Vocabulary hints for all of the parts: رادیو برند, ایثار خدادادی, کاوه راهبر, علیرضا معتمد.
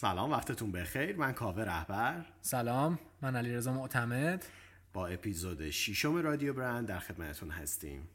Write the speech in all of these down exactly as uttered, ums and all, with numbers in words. سلام، وقتتون بخیر. من کاوه راهبر. سلام، من علیرضا معتمد. با اپیزود ششم رادیو برند در خدمتتون هستیم.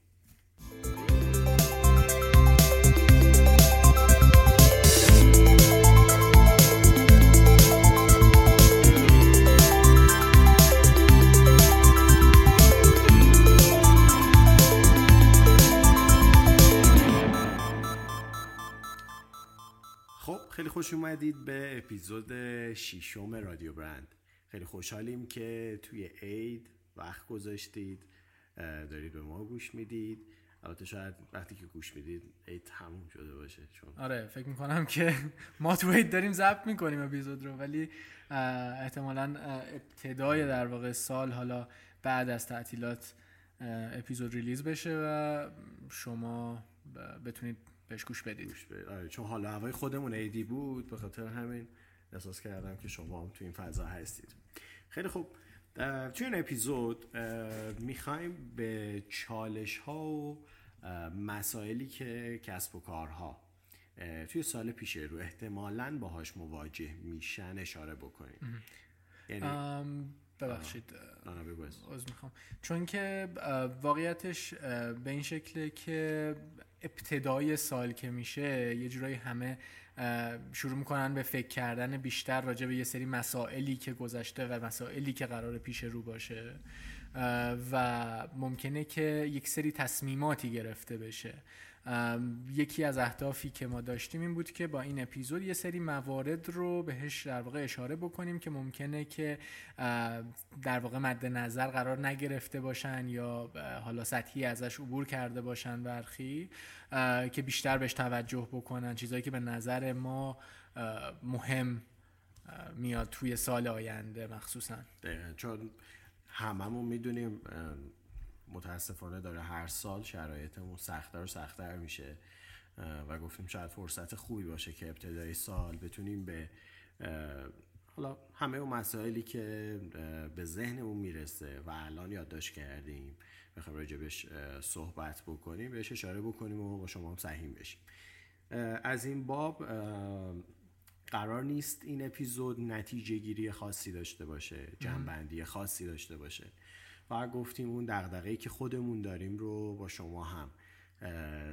خیلی خوش اومدید به اپیزود ششم رادیو برند. خیلی خوشحالیم که توی عید وقت گذاشتید، دارید به ما گوش میدید. البته شاید وقتی که گوش میدید عید تموم شده باشه، چون آره فکر میکنم که ما تو عید داریم ضبط میکنیم اپیزود رو، ولی احتمالاً ابتدای در واقع سال، حالا بعد از تعطیلات اپیزود ریلیز بشه و شما بتونید بهش گوش بدید. آره، چون حالا هوای خودمون عیدی بود، به خاطر همین احساس کردم که شما هم تو این فضا هستید. خیلی خوب، توی این اپیزود میخوایم به چالش ها و مسائلی که کسب و کارها توی سال پیش رو احتمالاً باهاش مواجه میشن اشاره بکنیم. یعنی ببخشید از میخوام، چون که واقعیتش به این شکله که ابتدای سال که میشه یه جورایی همه شروع میکنن به فکر کردن بیشتر راجع به یه سری مسائلی که گذشته و مسائلی که قرار پیش رو باشه و ممکنه که یک سری تصمیماتی گرفته بشه. یکی از اهدافی که ما داشتیم این بود که با این اپیزود یه سری موارد رو بهش در واقع اشاره بکنیم که ممکنه که در واقع مد نظر قرار نگرفته باشن یا حالا سطحی ازش عبور کرده باشن برخی، که بیشتر بهش توجه بکنن، چیزایی که به نظر ما مهم میاد توی سال آینده مخصوصا. دقیقاً، چون هممون میدونیم متاسفانه داره هر سال شرایطمون سخت‌تر و سخت‌تر میشه و گفتیم شاید فرصت خوبی باشه که ابتدای سال بتونیم به حالا همه اون مسائلی که به ذهنمون میرسه و الان یادداشت کردیم بخوایم راجبش صحبت بکنیم، بهش اشاره بکنیم و با شما هم سهیم بشیم. از این باب قرار نیست این اپیزود نتیجه گیری خاصی داشته باشه، جنبندی خاصی داشته باشه. و گفتیم اون دغدغه‌ای که خودمون داریم رو با شما هم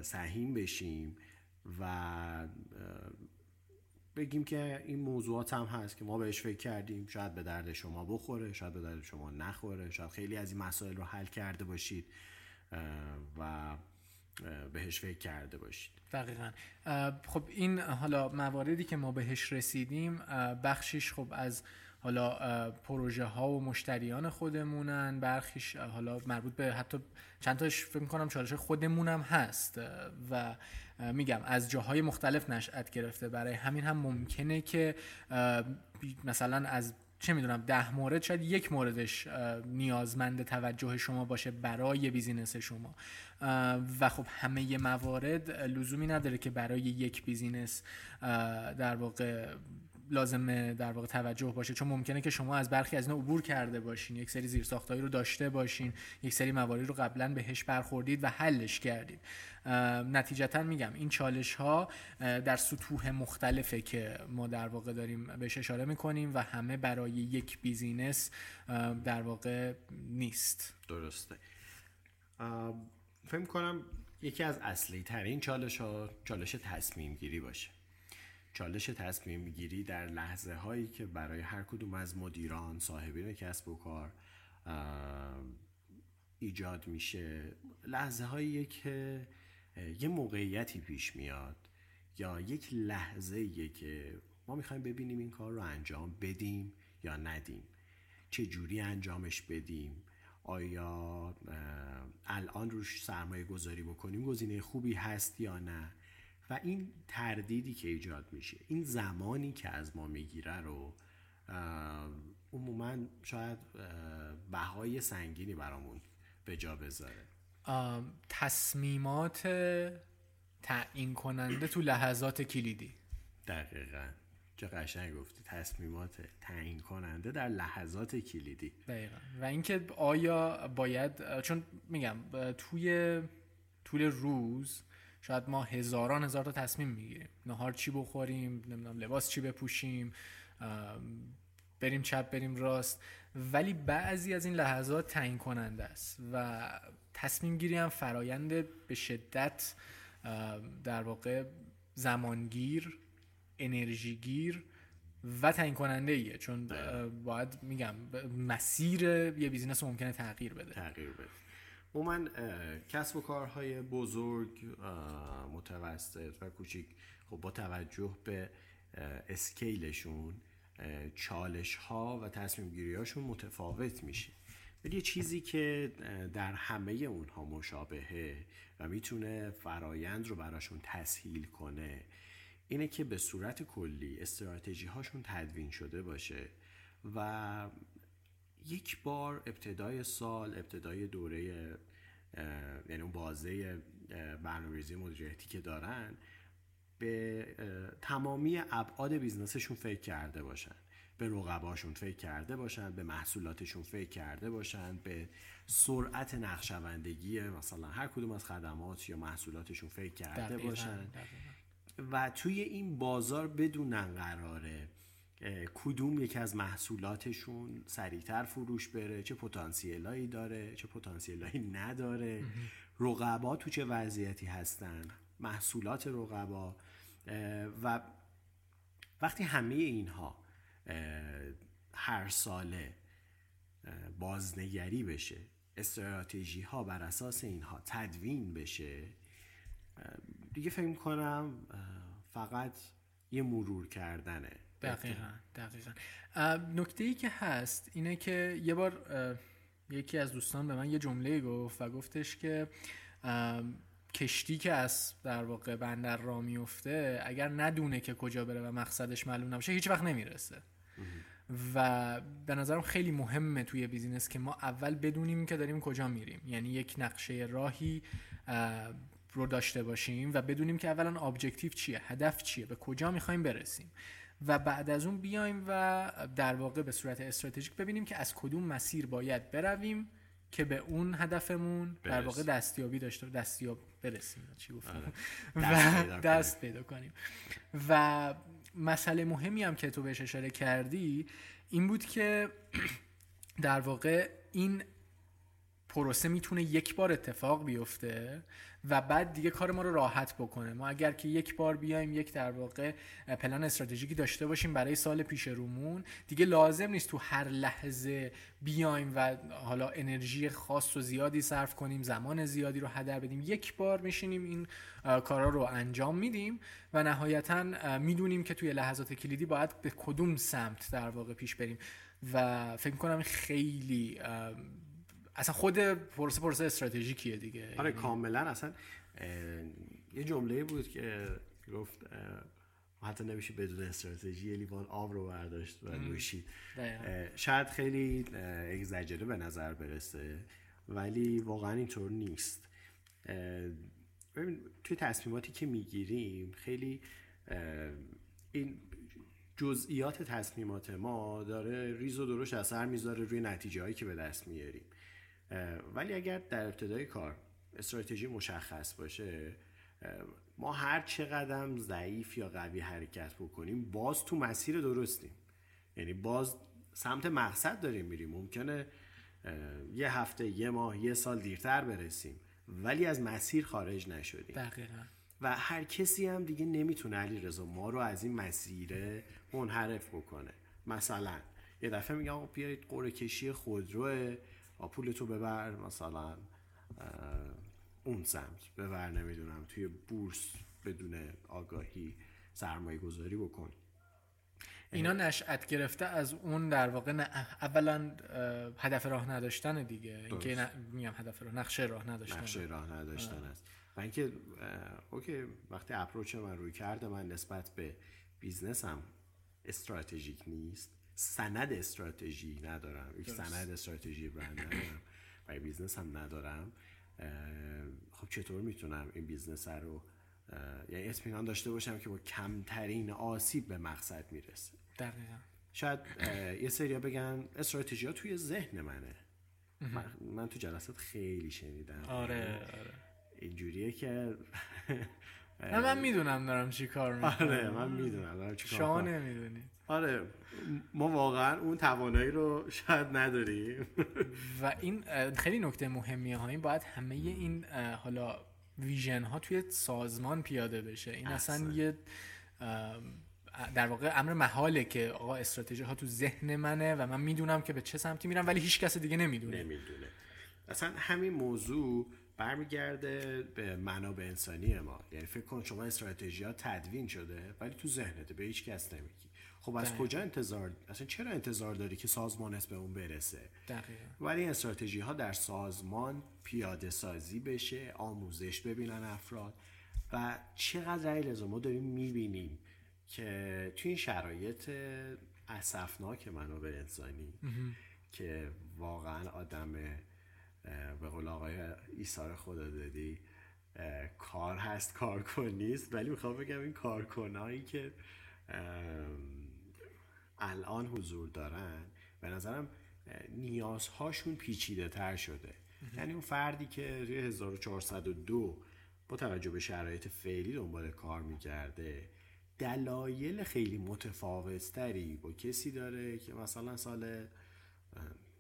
سهیم بشیم و بگیم که این موضوعات هم هست که ما بهش فکر کردیم، شاید به درد شما بخوره، شاید به درد شما نخوره، شاید خیلی از این مسائل رو حل کرده باشید و بهش فکر کرده باشید. دقیقاً. خب این حالا مواردی که ما بهش رسیدیم بخشیش خب از حالا پروژه ها و مشتریان خودمونن، برخیش حالا مربوط به حتی چند تاش فکر می‌کنم چالش خودمونم هست و میگم از جاهای مختلف نشأت گرفته. برای همین هم ممکنه که مثلا از چه میدونم ده مورد شاید یک موردش نیازمند توجه شما باشه برای بیزینس شما و خب همه موارد لزومی نداره که برای یک بیزینس در واقع لازمه در واقع توجه باشه، چون ممکنه که شما از برخی از اینا عبور کرده باشین، یک سری زیرساختایی رو داشته باشین، یک سری موارد رو قبلا بهش برخوردید و حلش کردید. نتیجتا میگم این چالش ها در سطوح مختلفه که ما در واقع داریم بهش اشاره میکنیم و همه برای یک بیزینس در واقع نیست. درسته. فهم کنم یکی از اصلی ترین چالش ها چالش تصمیم گیری باشه. چالش تصمیم گیری در لحظه هایی که برای هر کدوم از مدیران، صاحبین کسب و کار ایجاد میشه، لحظه هایی که یه موقعیتی پیش میاد یا یک لحظه‌ایه که ما میخوایم ببینیم این کار رو انجام بدیم یا ندیم، چه جوری انجامش بدیم، آیا الان روش سرمایه گذاری بکنیم گزینه خوبی هست یا نه، و این تردیدی که ایجاد میشه، این زمانی که از ما میگیره رو عموما شاید بهای سنگینی برامون به جا بذاره. تصمیمات تعیین کننده تو لحظات کلیدی. دقیقاً، چه قشنگ گفتی، تصمیمات تعیین کننده در لحظات کلیدی. دقیقاً. و اینکه آیا باید، چون میگم توی طول روز شاید ما هزاران هزار تا تصمیم میگیریم، نهار چی بخوریم، نمیدونم لباس چی بپوشیم، بریم چپ بریم راست، ولی بعضی از این لحظات تعیین کننده است و تصمیم گیری هم فرآیند به شدت در واقع زمانگیر، انرژیگیر و تعیین کننده ایه، چون باید میگم مسیر یه بیزینس ممکنه تغییر بده تغییر بده عموما کسب و کارهای بزرگ، متوسط و کوچیک خب با توجه به اسکیلشون چالش ها و تصمیم گیری هاشون متفاوت میشه، ولی یه چیزی که در همه اونها مشابهه و میتونه فرایند رو براشون تسهیل کنه اینه که به صورت کلی استراتژی هاشون تدوین شده باشه و یک بار ابتدای سال، ابتدای دوره، یعنی اون بازه برنامه‌ریزی مدیریتی که دارن، به تمامی ابعاد بیزنسشون فکر کرده باشن، به رقباشون فکر کرده باشن، به محصولاتشون فکر کرده باشن، به سرعت نقشه‌بندی مثلا هر کدوم از خدمات یا محصولاتشون فکر کرده دقیقاً. باشن دقیقاً. و توی این بازار بدونن قراره کدوم یک از محصولاتشون سریعتر فروش بره، چه پتانسیلایی داره، چه پتانسیلایی نداره، رقبا تو چه وضعیتی هستن، محصولات رقبا. و وقتی همه اینها هر ساله بازنگری بشه، استراتژی ها بر اساس اینها تدوین بشه، دیگه فکر می‌کنم فقط یه مرور کردنه. دقیقاً دقیقاً نکته‌ای که هست اینه که یه بار یکی از دوستان به من یه جمله گفت و گفتش که کشتی که از در واقع بندر را میفته اگر ندونه که کجا بره و مقصدش معلوم نشه هیچ وقت نمیرسه. و به نظرم خیلی مهمه توی بیزینس که ما اول بدونیم که داریم کجا میریم، یعنی یک نقشه راهی رو داشته باشیم و بدونیم که اولا ابجکتیو چیه، هدف چیه، به کجا میخوایم برسیم و بعد از اون بیایم و در واقع به صورت استراتژیک ببینیم که از کدوم مسیر باید برویم که به اون هدفمون برس. در واقع دستیابی داشته دستیاب برسیم چی گفتم و دست پیدا کنیم. و مسئله مهمی هم که تو بهش اشاره کردی این بود که در واقع این پروسه میتونه یک بار اتفاق بیفته و بعد دیگه کار ما رو راحت بکنه. ما اگر که یک بار بیایم یک در واقع پلان استراتژیکی داشته باشیم برای سال پیش رومون، دیگه لازم نیست تو هر لحظه بیایم و حالا انرژی خاص و زیادی صرف کنیم، زمان زیادی رو هدر بدیم. یک بار میشینیم این کارا رو انجام میدیم و نهایتاً میدونیم که توی لحظات کلیدی باید به کدوم سمت در واقع پیش بریم. و فکر می‌کنم خیلی اصلا خود پروسه پروسه استراتژیکیه دیگه. آره کاملا. اصلا یه جمله بود که گفت حتی نمیشه بدون استراتژی لیوان آب رو برداشت و نوشید. شاید خیلی اگزاجره به نظر برسه ولی واقعا اینطور نیست. ببین توی تصمیماتی که میگیریم خیلی این جزئیات تصمیمات ما داره ریز و درشت اثر میذاره روی نتیجه‌هایی که به دست میاریم، ولی اگر در ابتدای کار استراتژی مشخص باشه، ما هر چه قدم ضعیف یا قوی حرکت بکنیم باز تو مسیر درستیم، یعنی باز سمت مقصد داریم میریم. ممکنه یه هفته، یه ماه، یه سال دیرتر برسیم ولی از مسیر خارج نشدیم. دقیقاً. و هر کسی هم دیگه نمیتونه علیرضا ما رو از این مسیر منحرف بکنه. مثلا یه دفعه میگم آقا بیایید قرعه کشی خودرو پولتو ببر مثلا اون سمت، ببر نمیدونم توی بورس بدون آگاهی سرمایه گذاری بکن. اینا نشأت گرفته از اون در واقع اولا هدف راه نداشتن دیگه، اینکه میگم هدف راه نقشه راه نداشتن نقشه راه نداشتن است. و اینکه اوکی وقتی اپروچ من روی کرده من نسبت به بیزنسم استراتژیک نیست، سند استراتژی ندارم، یک سند استراتژی برند ندارم و بیزنس هم ندارم، خب چطور میتونم این بیزنس رو یعنی اطمینان داشته باشم که با کمترین آسیب به مقصد میرسه؟ دقیقاً. شاید یه سریا بگن استراتژی ها توی ذهن منه. من, من تو جلسات خیلی شنیدم. آره آره اینجوریه که نه من میدونم دارم چی کار میکنم. آره من میدونم دارم چی کار میکنم. شما نمیدونید. آره ما واقعا اون توانایی رو شاید نداریم. و این خیلی نکته مهمیه ها، این باید همه این حالا ویژن ها توی سازمان پیاده بشه. این اصلا, اصلا یه در واقع امر محاله که آقا استراتژی ها تو ذهن منه و من میدونم که به چه سمتی میرم ولی هیچ کس دیگه نمیدونه. نمیدونه. اصلا همین موضوع برمیگرده به منابع انسانی ما. یعنی فکر کن شما استراتژی ها تدوین شده ولی تو ذهنت به هیچ کس نمیگی. خب از دقیقا. کجا انتظار اصلا چرا انتظار داری که سازمانت به اون برسه؟ دقیقاً. ولی این استراتژی ها در سازمان پیاده سازی بشه، آموزش ببینن افراد و چقدر علیرضا ما داریم میبینیم که تو این شرایط اسفناک منابع انسانی که واقعا آدم به قول آقای ایثار خدادادی کار هست کارکن نیست، ولی میخوام بگم این کارکنایی که الان حضور دارن به نظرم نیازهاشون پیچیده تر شده. یعنی اون فردی که روی هزار و چهارصد و دو با توجه به شرایط فعلی دنبال کار میکرده دلایل خیلی متفاوت‌تری با کسی داره که مثلا سال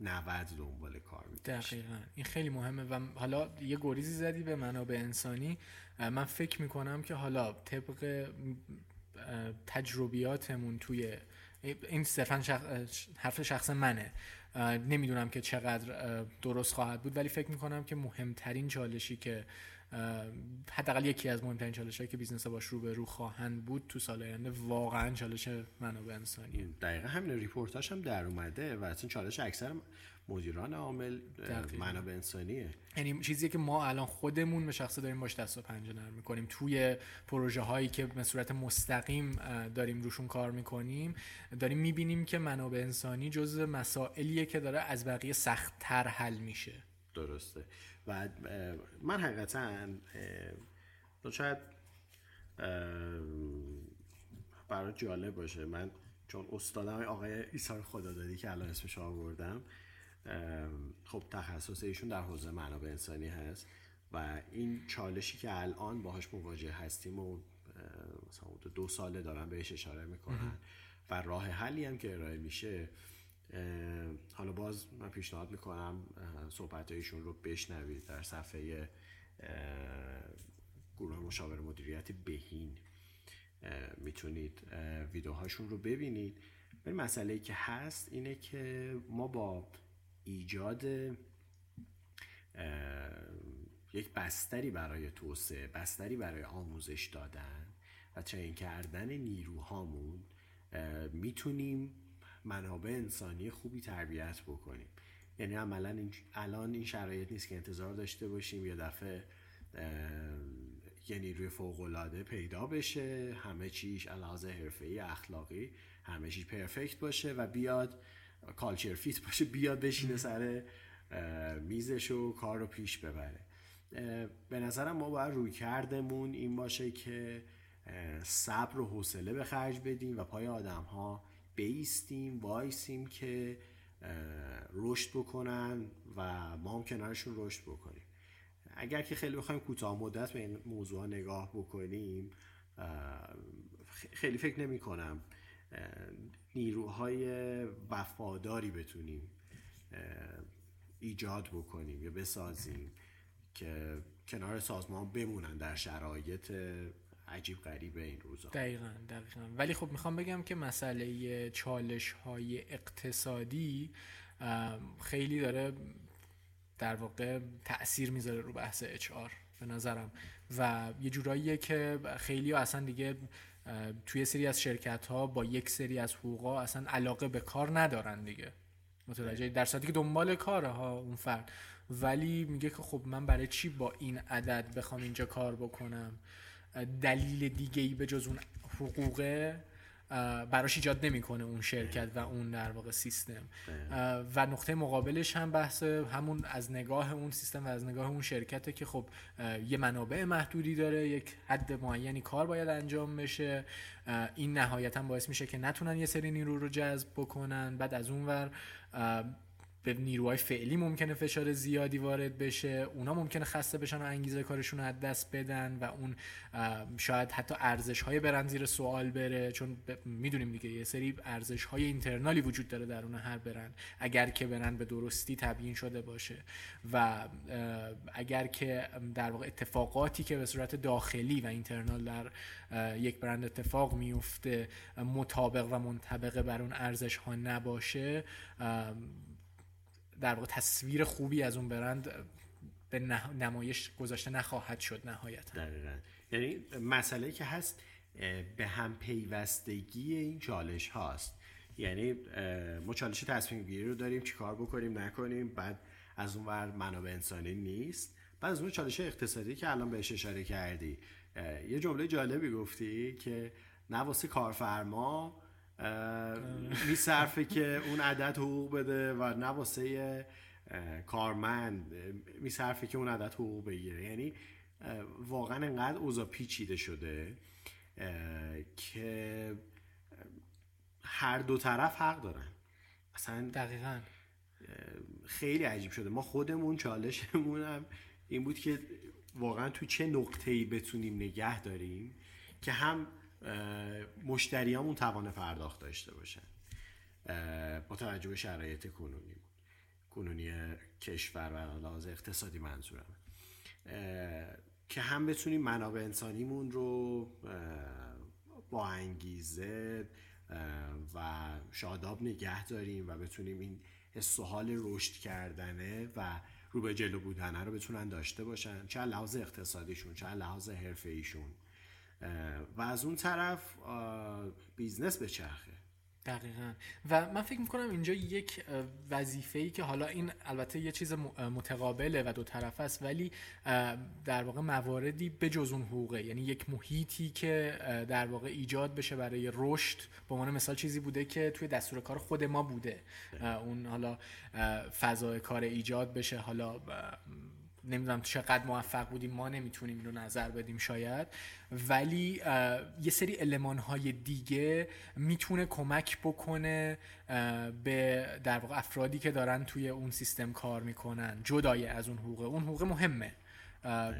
نود دنبال کار می‌کنه. دقیقاً این خیلی مهمه. و حالا یه گریزی زدی به منابع انسانی، من فکر می‌کنم که حالا طبق تجربیاتمون توی این صرفاً شخ... حرف شخص منه، نمیدونم که چقدر درست خواهد بود، ولی فکر می‌کنم که مهمترین چالشی که حداقل یکی از مهمترین چالش‌هایی که بیزنس‌ها باش رو به رو خواهند بود تو سال آینده واقعاً چالش منابع انسانیه. دقیقاً همین ریپورتاش هم در اومده و اصلا چالش اکثر مدیران عامل منابع انسانیه. یعنی چیزیه که ما الان خودمون به شخصه داریم باش دست و پنجه نرم می‌کنیم توی پروژه‌هایی که به صورت مستقیم داریم روشون کار می‌کنیم، داریم می‌بینیم که منابع انسانی جزء مسائلیه که داره از بقیه سخت‌تر حل میشه. درسته. و من حقیقتا شاید برای جالب باشه، من چون استادم آقای ایثار خدادادی که الان اسمش آوردم، خب تخصص ایشون در حوزه منابع انسانی هست و این چالشی که الان باهاش مواجه هستیم و مثلا دو ساله دارن بهش اشاره میکنن و راه حلی هم که ارائه میشه، حالا باز من پیشنهاد میکنم صحبتایشون رو بشنوید در صفحه گروه مشاور مدیریت بهین میتونید ویدیوهاشون رو ببینید. ولی مسئله‌ای که هست اینه که ما با ایجاد یک بستری برای توسعه، بستری برای آموزش دادن و ترین کردن نیروهامون میتونیم منابع انسانی خوبی تربیت بکنیم. یعنی عملا این الان این شرایط نیست که انتظار داشته باشیم یه دفعه یعنی روی فوق‌العاده پیدا بشه، همه چیش علاوه حرفه‌ای اخلاقی همه چیش پرفکت باشه و بیاد کالچر فیت باشه، بیاد بشینه سر میزش و کار رو پیش ببره. به نظرم ما باید رویکردمون این باشه که صبر و حوصله به خرج بدیم و پای آدم‌ها بیستیم، وایسیم که رشد بکنن و ما هم کنارشون رشد بکنیم. اگر که خیلی بخوایم کوتاه مدت به این موضوع نگاه بکنیم، خیلی فکر نمی کنم نیروهای وفاداری بتونیم ایجاد بکنیم یا بسازیم که کنار سازمان بمونن در شرایط عجیب غریبه این روزا. دقیقاً دقیقاً. ولی خب میخوام بگم که مسئله چالش‌های اقتصادی خیلی داره در واقع تأثیر میذاره رو بحث اچ آر به نظرم و یه جوراییه که خیلی اصلا دیگه توی سری از شرکت‌ها با یک سری از حقوق‌ها اصلا علاقه به کار ندارن دیگه. متوجه در صورتی که دنبال کاره ها اون فرد، ولی میگه که خب من برای چی با این عدد بخوام اینجا کار بکنم؟ دلیل دیگه‌ای به جز اون حقوقه براش ایجاد نمی‌کنه اون شرکت و اون در واقع سیستم. و نقطه مقابلش هم بحث همون از نگاه اون سیستم و از نگاه اون شرکته که خب یه منابع محدودی داره، یک حد معینی کار باید انجام بشه، این نهایتاً باعث میشه که نتونن یه سری نیرو رو جذب بکنن. بعد از اونور به نیروهای فعلی ممکنه فشار زیادی وارد بشه، اونا ممکنه خسته بشن و انگیزه کارشون رو از دست بدن و اون شاید حتی ارزش‌های برند زیر سوال بره، چون میدونیم دیگه یه سری ارزش‌های اینترنالی وجود داره درون هر برند اگر که برند به درستی تبیین شده باشه و اگر که در واقع اتفاقاتی که به صورت داخلی و اینترنال در یک برند اتفاق میفته مطابق و منطبق بر اون ارزش‌ها نباشه، در واقع تصویر خوبی از اون برند به نمایش گذاشته نخواهد شد نهایتا. دقیقاً، یعنی مسئله که هست به هم پیوستگی این چالش هاست. یعنی ما چالش تصمیم گیری رو داریم، چیکار بکنیم نکنیم، بعد از اون ور منابع انسانی نیست، بعد از اون چالش اقتصادی که الان بهش اشاره کردی. یه جمله جالبی گفتی که نه واسه کارفرما میصرفه که اون عدد حقوق بده و نه واسه کارمند میصرفه که اون عدد حقوق بگیره. یعنی واقعا انقدر اوضاع پیچیده شده که هر دو طرف حق دارن. اصلا دقیقاً خیلی عجیب شده. ما خودمون چالشمون هم این بود که واقعا تو چه نقطه‌ای بتونیم نگه داریم که هم مشتریامون توان پرداخت داشته باشن با توجه به شرایط کنونی کنونی کشور و لحاظ اقتصادی منظورم، که هم بتونیم منابع انسانیمون رو با انگیزه و شاداب نگه داریم و بتونیم این حس و حال رشد کردنه و رو به جلو بودنه رو بتونن داشته باشن، چه لحاظ اقتصادیشون چه لحاظ حرفه‌ایشون، و از اون طرف بیزنس به چرخه. دقیقاً. و من فکر میکنم اینجا یک وظیفه‌ای که حالا این البته یه چیز متقابله و دو طرفه است، ولی در واقع مواردی به جز اون حقوقه، یعنی یک محیطی که در واقع ایجاد بشه برای رشد، به عنوان مثال چیزی بوده که توی دستور کار خود ما بوده، اون حالا فضای کار ایجاد بشه. حالا نمیدونم چقدر موفق بودیم، ما نمیتونیم این رو نظر بدیم شاید، ولی یه سری المان‌های دیگه میتونه کمک بکنه به در واقع افرادی که دارن توی اون سیستم کار میکنن، جدای از اون حقوقه. اون حقوقه مهمه،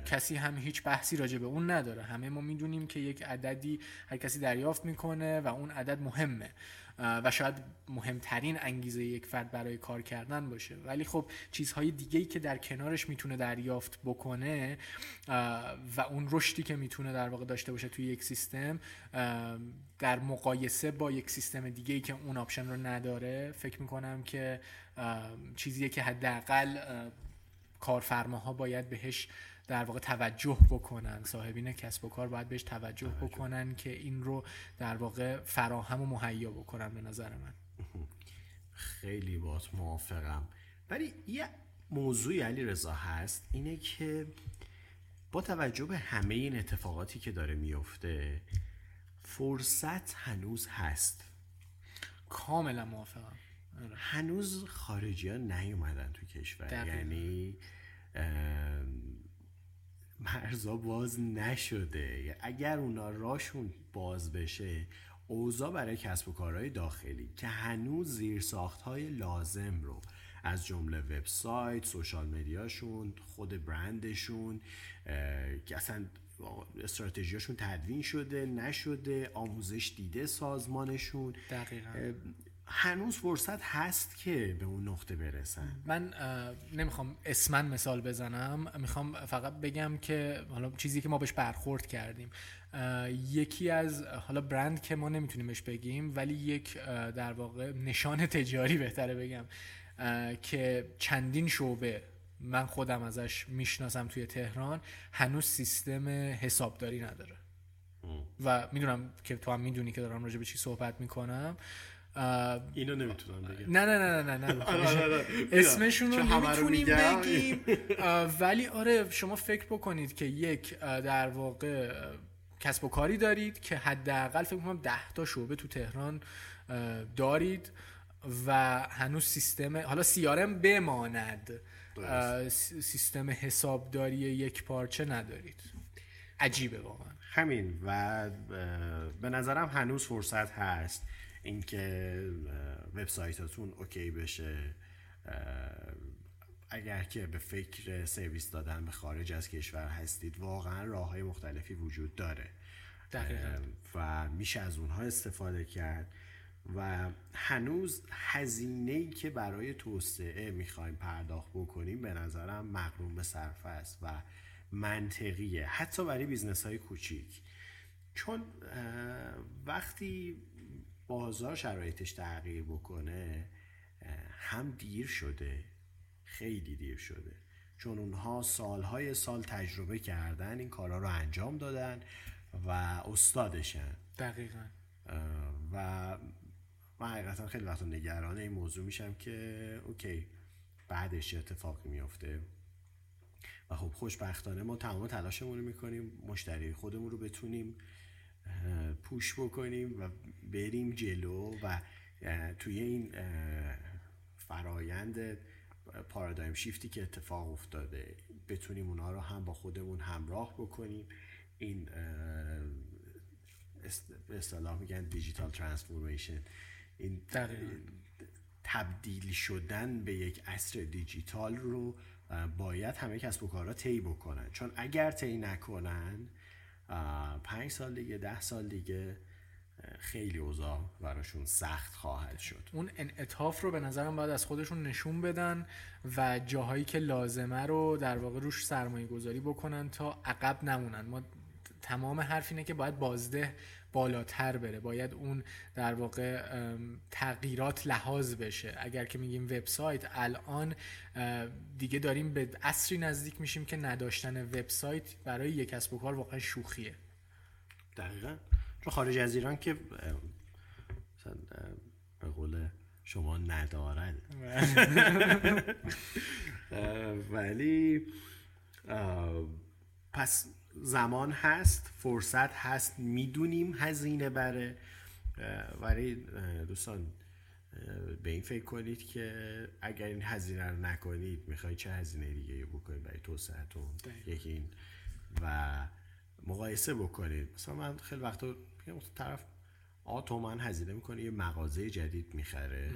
کسی هم هیچ بحثی راجع به اون نداره، همه ما میدونیم که یک عددی هر کسی دریافت میکنه و اون عدد مهمه و شاید مهمترین انگیزه یک فرد برای کار کردن باشه، ولی خب چیزهای دیگه‌ای که در کنارش میتونه دریافت بکنه و اون رشدی که میتونه در واقع داشته باشه توی یک سیستم در مقایسه با یک سیستم دیگه‌ای که اون آپشن رو نداره، فکر میکنم که چیزیه که حداقل کارفرماها باید بهش در واقع توجه بکنن، صاحبین کسب و کار باید بهش توجه, توجه بکنن که این رو در واقع فراهم و مهیا بکنن. به نظر من خیلی باهات موافقم، ولی یه موضوعی علیرضا هست، اینه که با توجه به همه این اتفاقاتی که داره میفته فرصت هنوز هست. کاملا موافقم. هنوز خارجی‌ها نیومدن تو کشور. دقیقا. یعنی مرزا باز نشده. اگر اونا راشون باز بشه، اوضاع برای کسب و کارهای داخلی که هنوز زیرساخت‌های لازم رو از جمله وبسایت، سوشال مدیاشون، خود برندشون که اصلا استراتژیاشون تدوین شده نشده، آموزش دیده سازمانشون، دقیقاً هنوز فرصت هست که به اون نقطه برسن. من نمیخوام اسمن مثال بزنم، میخوام فقط بگم که حالا چیزی که ما بهش برخورد کردیم، یکی از حالا برند که ما نمیتونیم بهش بگیم، ولی یک در واقع نشان تجاری بهتره بگم که چندین شعبه من خودم ازش میشناسم توی تهران هنوز سیستم حسابداری نداره و میدونم که تو هم میدونی که دارم راجع به چی صحبت میکنم. اینو نمیتونم بگم. نه نه نه نه نه اسمشون رو نمیتونیم بگیم، ولی آره شما فکر بکنید که یک در واقع کسب و کاری دارید که حداقل فکر می‌کنم ده تا شعبه تو تهران دارید و هنوز سیستم حالا سی آر ام بماند سیستم حسابداری یک پارچه ندارید. عجیبه واقعا. همین و به نظرم هنوز فرصت هست اینکه وبسایتاتون اوکی بشه، اگر که به فکر سرویس دادن به خارج از کشور هستید، واقعا راه‌های مختلفی وجود داره و میشه از اونها استفاده کرد. و هنوز هزینه‌ای که برای توسعه میخوایم پرداخت بکنیم به نظرم مقرون به صرفه است و منطقیه، حتی برای بیزنس‌های کوچیک، چون وقتی بازار شرایطش تغییر بکنه هم دیر شده، خیلی دیر شده، چون اونها سالهای سال تجربه کردن، این کارها رو انجام دادن و استادشن. دقیقاً. و من حقیقتا خیلی وقتا نگران این موضوع میشم که اوکی بعدش اتفاقی میفته. و خب خوشبختانه ما تمام تلاشمون رو میکنیم مشتری خودمون رو بتونیم پوش بکنیم و بریم جلو و توی این فرایند پارادایم شیفتی که اتفاق افتاده بتونیم اونا رو هم با خودمون همراه بکنیم. این به اصطلاح میگن دیجیتال ترانسفورمیشن، این تبدیل شدن به یک عصر دیجیتال رو باید همه کسب و کارها طی بکنن، چون اگر طی نکنن پنج سال دیگه ده سال دیگه خیلی اوضاع براشون سخت خواهد شد. اون انعطاف رو به نظرم باید از خودشون نشون بدن و جاهایی که لازمه رو در واقع روش سرمایه گذاری بکنن تا عقب نمونن. ما تمام حرف اینه که باید بازده بالاتر بره، باید اون در واقع تغییرات لحاظ بشه. اگر که میگیم وبسایت، الان دیگه داریم به عصری نزدیک میشیم که نداشتن وبسایت برای یک کسب و کار واقعا شوخیه. دقیقاً، چون خارج از ایران که مثلا به قول شما ندارن ولی پس زمان هست، فرصت هست، میدونیم هزینه بره. ولی دوستان به این فکر کنید که اگر این هزینه رو نکنید میخواید چه هزینه دیگه بکنید برای توسعهتون. یکی این و مقایسه بکنید. مثلا من خیلی وقتا میگم طرف آ تومن هزینه میکنه یه مغازه جدید میخره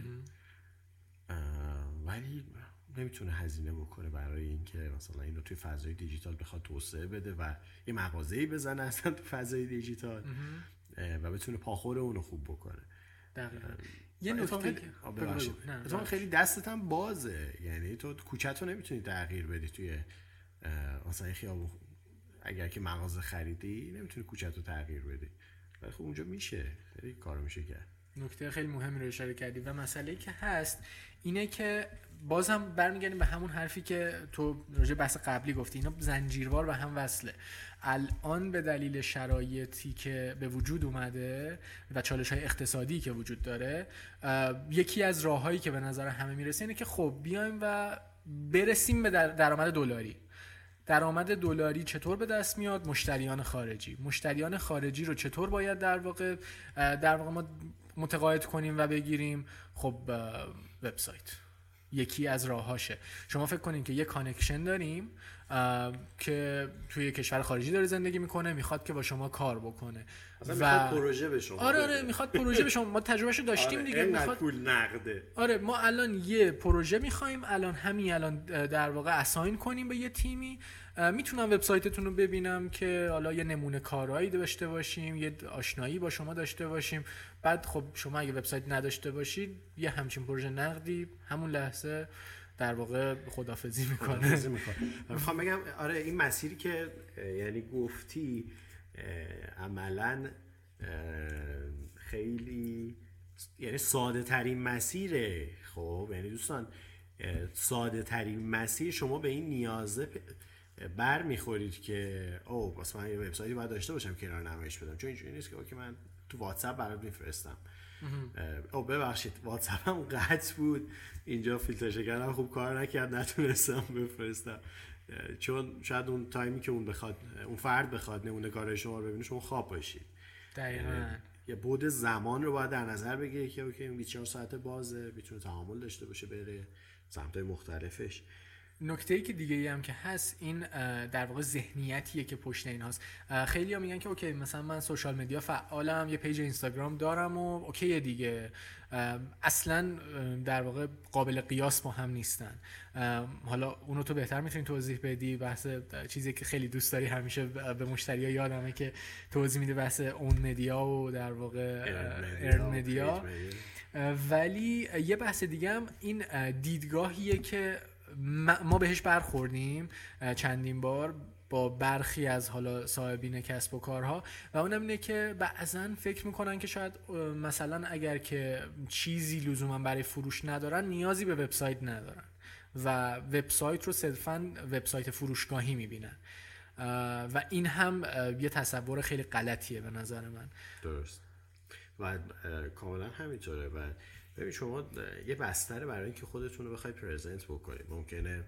ولی نمیتونه هزینه بکنه برای اینکه مثلا اینو توی فضای دیجیتال بخواد توسعه بده و یه مغازه‌ای بزنه اصلا تو فضای دیجیتال و بتونه پاخور اونو خوب بکنه. دقیقاً. یه نکته که خیلی دستت هم بازه، یعنی تو کوچه‌تو نمیتونی تغییر بدی توی مثلا خیابون. اگر که مغازه خریدی نمیتونی کوچه‌تو تغییر بدی، ولی خب اونجا میشه، خیلی کارو میشه کرد. نکته خیلی مهمی رو اشاره کردی و مسئله‌ای که هست اینه که بازم برمیگردیم به همون حرفی که تو راجع بحث قبلی گفتی، اینا زنجیروار و هم وصله. الان به دلیل شرایطی که به وجود اومده و چالش‌های اقتصادی که وجود داره، یکی از راه‌هایی که به نظر همه میرسه اینه که خب بیایم و برسیم به درآمد دلاری. درآمد دلاری چطور به دست میاد؟ مشتریان خارجی. مشتریان خارجی رو چطور باید در واقع در واقع ما متقاعد کنیم و بگیریم؟ خب وبسایت یکی از راهاشه. شما فکر کنین که یه کانکشن داریم که توی کشور خارجی داره زندگی میکنه، میخواد که با شما کار بکنه و میخواد پروژه به شما. آره آره میخواد پروژه به شما. ما تجربهشو داشتیم. آره، دیگه میخواد پول نقده. آره ما الان یه پروژه میخوایم، الان همین الان در واقع اساین کنیم به یه تیمی، میتونم وبسایتتون رو ببینم که حالا یه نمونه کارایی داشته باشیم، یه آشنایی با شما داشته باشیم. بعد خب شما اگه وبسایت نداشته باشید یه همچین پروژه نقدی همون لحظه در واقع خدافظی میکنه. میخوام بگم آره این مسیری که یعنی گفتی عملاً خیلی یعنی ساده ترین مسیره. خب یعنی دوستان ساده ترین مسیر، شما به این نیازه بر میخورید که او واسه من یه وبسایتی باید داشته باشم که اینا رو نمایش بدم، چون اینجوری نیست که اوکی من تو واتساپ برات میفرستم. او ببخشید واتساپم قطع بود، اینجا فیلتر شکنم خوب کار نکرد، نتونستم بفرستم، چون شاید اون تایمی که اون بخواد اون فرد بخواد نمونه کار شما رو ببینه شما خواب باشید. دقیقاً. یه بعد زمان رو باید در نظر بگیری که اوکی بیست و چهار ساعت بازه، میتونه تعامل داشته باشه بره سمت‌های مختلفش. نکته‌ای که دیگه ای هم که هست این در واقع ذهنیتیه که پشت این هاست. خیلی‌ها میگن که اوکی مثلا من سوشال مدیا فعالم، یه پیج اینستاگرام دارم و اوکی دیگه، اصلا در واقع قابل قیاس با هم نیستن. حالا اونو تو بهتر میتونی توضیح بدی، بحث چیزی که خیلی دوست داری همیشه به مشتری‌ها یادمه که توضیح میده، بحث اون مدیا و در واقع ارن مدیا. ولی یه بحث دیگه هم این دیدگاهیه که ما بهش برخوردیم چندین بار با برخی از حالا صاحبین کسب و کارها، و اونم اینه که بعضا فکر میکنن که شاید مثلا اگر که چیزی لزوما برای فروش ندارن نیازی به وبسایت ندارن و وبسایت رو صرفا وبسایت فروشگاهی میبینن، و این هم یه تصور خیلی غلطیه به نظر من. درست و کاملا همینطوره. و ببین شما یه بستر برای اینکه خودتون رو بخواید پرزنت بکنید، ممکنه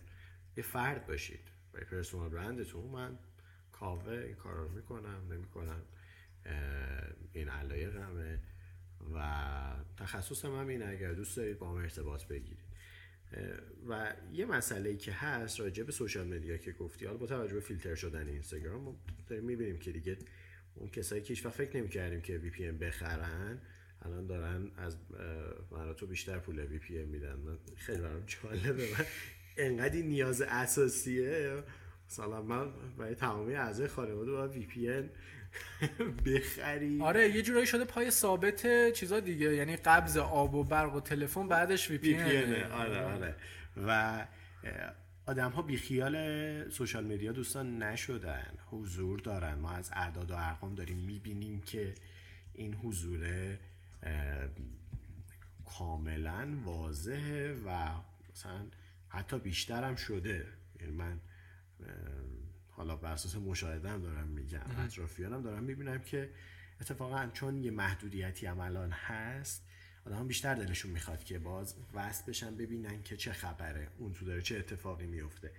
یه فرد باشید برای پرسونال برندتون، من کاوه این کار رو میکنم نمیکنم، این علایقمه و تخصصم هم اینه، اگر دوست دارید با هم ارتباط بگیرید. و یه مسئله‌ای که هست راجع به سوشال مدیا که گفتی، حالا با توجه به فیلتر شدن اینستاگرام ما داریم میبینیم که دیگه اون کسایی که هیچ وقت فکر نمی‌کردیم که وی پی ان بخرن الان دارن از من تو بیشتر پول وی پی ان میدن. من خیلی برام جالبه، من انقدر نیاز اساسیه، مثلا من برای تمامی اعضای خانواده باید وی پی ان بخری. آره یه جورایی شده پای ثابت چیزا دیگه، یعنی قبض آب و برق و تلفن بعدش وی پی ان. آره آره و آدم ها بیخیال سوشال میدیا دوستان نشدن، حضور دارن. ما از اعداد و ارقام داریم میبینیم که این حضور کاملا واضحه و مثلا حتی بیشتر هم شده. یعنی من حالا بر اساس مشاهده هم دارم میگم، اطرافیانم دارم میبینم که اتفاقا چون یه محدودیتی هم الان هست، آدم هم بیشتر دلشون میخواد که باز وصل بشن ببینن که چه خبره، اون تو داره چه اتفاقی میفته.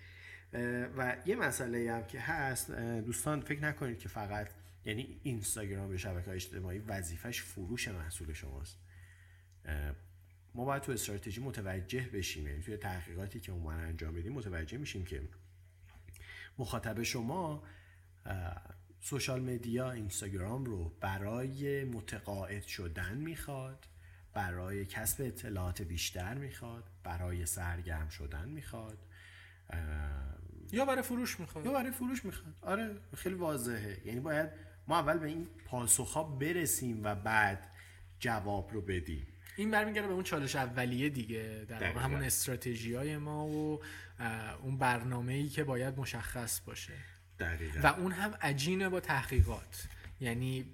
و یه مسئله هم که هست دوستان، فکر نکنید که فقط یعنی اینستاگرام یا شبکه‌های اجتماعی وظیفش فروش محصول شماست. ما باید تو استراتژی متوجه بشیم، یعنی توی تحقیقاتی که اونم انجام میدیم متوجه میشیم که مخاطب شما سوشال مدیا اینستاگرام رو برای متقاعد شدن میخواد، برای کسب اطلاعات بیشتر میخواد، برای سرگرم شدن میخواد، یا برای فروش میخواد یا برای فروش میخواد. آره خیلی واضحه. یعنی باید ما اول به این پاسخ‌ها برسیم و بعد جواب رو بدیم. این برمیگره به اون چالش اولیه دیگه، در واقع همون استراتژی‌های ما و اون برنامه‌ای که باید مشخص باشه. دقیقاً. و اون هم عجینه با تحقیقات، یعنی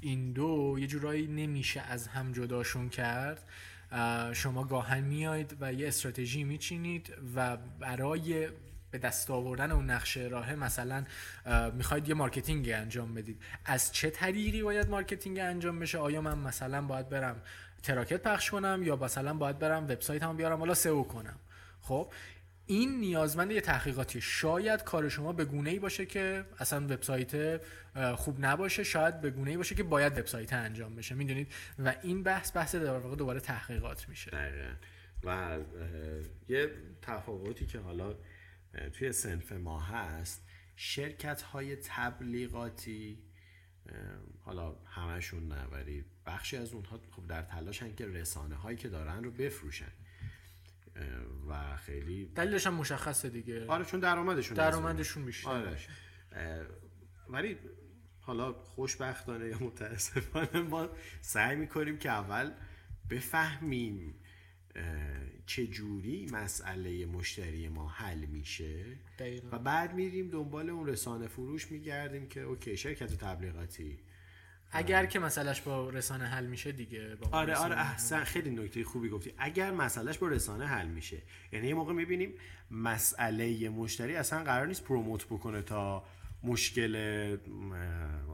این دو یه جورایی نمیشه از هم جداشون کرد. شما گاهن میاید و یه استراتژی میچینید و برای به دست آوردن اون نقشه راه مثلا میخواید یه مارکتینگ انجام بدید. از چه طریقی باید مارکتینگ انجام بشه؟ آیا من مثلا باید برم تراکت پخش کنم یا مثلا باید برم وبسایتمو بیارم بالا سئو کنم؟ خب این نیازمند یه تحقیقاتی. شاید کار شما به گونه‌ای باشه که اصلا وبسایت خوب نباشه، شاید به گونه‌ای باشه که باید وبسایت انجام بشه، میدونید؟ و این بحث بحث در واقع دوباره تحقیقات میشه. دقیقاً. و یه تفاوتی که حالا توی صنف ما هست، شرکت‌های تبلیغاتی، حالا همشون نه ولی بخشی از اونها خب در تلاشن که رسانه‌هایی که دارن رو بفروشن و خیلی دلیلش هم مشخصه دیگه. آره چون درآمدشون درآمدشون بیشتره. آره. ولی حالا خوشبختانه یا متاسفانه ما سعی می‌کنیم که اول بفهمیم چه جوری مسئله مشتری ما حل میشه دقیقا. و بعد میریم دنبال اون رسانه فروش میگردیم که اوکی شرکت تبلیغاتی اگر که مسئلهش با رسانه حل میشه دیگه. با آره آره احسن، خیلی نکته خوبی گفتی. اگر مسئلهش با رسانه حل میشه، یعنی یه موقع میبینیم مسئله مشتری اصلا قرار نیست پروموت بکنه تا مشکل